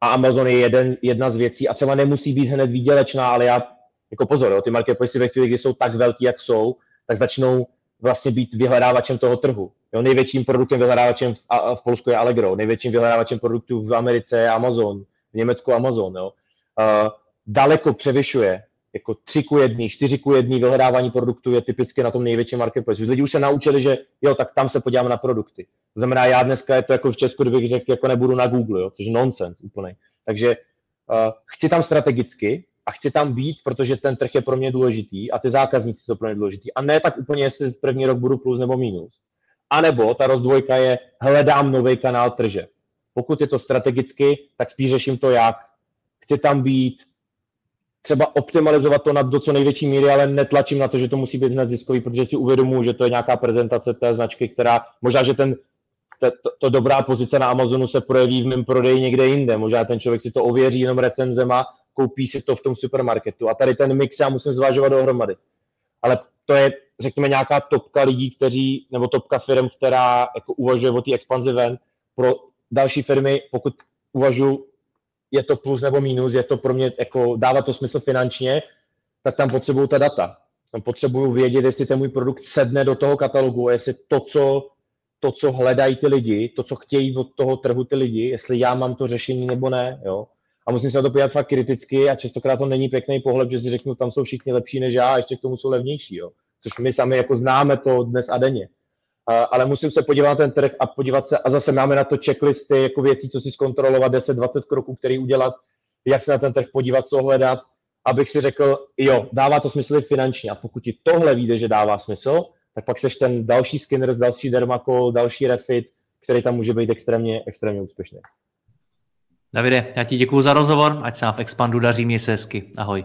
a Amazon je jeden, jedna z věcí a třeba nemusí být hned výdělečná, ale já, jako pozor, jo, ty marketplace, ve kterých jsou tak velký, jak jsou, tak začnou vlastně být vyhledávačem toho trhu. Jo, největším produktem vyhledávačem v, a, v Polsku je Allegro, největším vyhledávačem produktů v Americe je Amazon, v Německu Amazon, jo. Uh, daleko převyšuje jako tři ku jedné, čtyři ku jedné vyhledávání produktů je typicky na tom největším marketplace. Lidi už se naučili, že jo, tak tam se podíváme na produkty. To znamená, já dneska je to jako v Česku, kdybych řekl, jako nebudu na Google, jo, což je nonsens úplný. Takže uh, chci tam strategicky a chci tam být, protože ten trh je pro mě důležitý a ty zákazníci jsou pro mě důležitý. A ne tak úplně, jestli první rok budu plus nebo minus. A nebo ta rozdvojka je, hledám nový kanál trže. Pokud je to strategicky, tak spíš řeším to, jak chci tam být, třeba optimalizovat to na do co největší míry, ale netlačím na to, že to musí být hned ziskový, protože si uvědomuji, že to je nějaká prezentace té značky, která možná, že ten, to, to dobrá pozice na Amazonu se projeví v mém prodeji někde jinde. Možná ten člověk si to ověří jenom recenzema, koupí si to v tom supermarketu. A tady ten mix já musím zvažovat dohromady. Ale to je, řekněme, nějaká topka lidí, kteří, nebo topka firm, která jako uvažuje o té expanzi ven. Pro další firmy, pokud uvažuji, je to plus nebo minus, je to pro mě, jako dává to smysl finančně, tak tam potřebuju ta data. Tam potřebuju vědět, jestli ten můj produkt sedne do toho katalogu, jestli to, co, to, co hledají ty lidi, to, co chtějí od toho trhu ty lidi, jestli já mám to řešení nebo ne, jo. A musím se na to podívat fakt kriticky a častokrát to není pěkný pohled, že si řeknu, tam jsou všichni lepší než já a ještě k tomu jsou levnější, jo. Což my sami jako známe to dnes a denně. Ale musím se podívat na ten trh a podívat se, a zase máme na to checklisty, jako věcí, co si zkontrolovat, deset dvacet kroků, který udělat, jak se na ten trh podívat, co hledat, abych si řekl, jo, dává to smysl finančně. A pokud ti tohle vyjde, že dává smysl, tak pak seš ten další Skinners, další Dermacol, další Refit, který tam může být extrémně, extrémně úspěšný. Davide, já ti děkuju za rozhovor, ať se v Expandu daří, měj se hezky. Ahoj.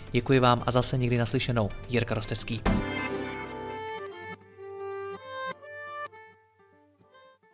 Děkuji vám a zase někdy naslyšenou. Jirka Rostecký.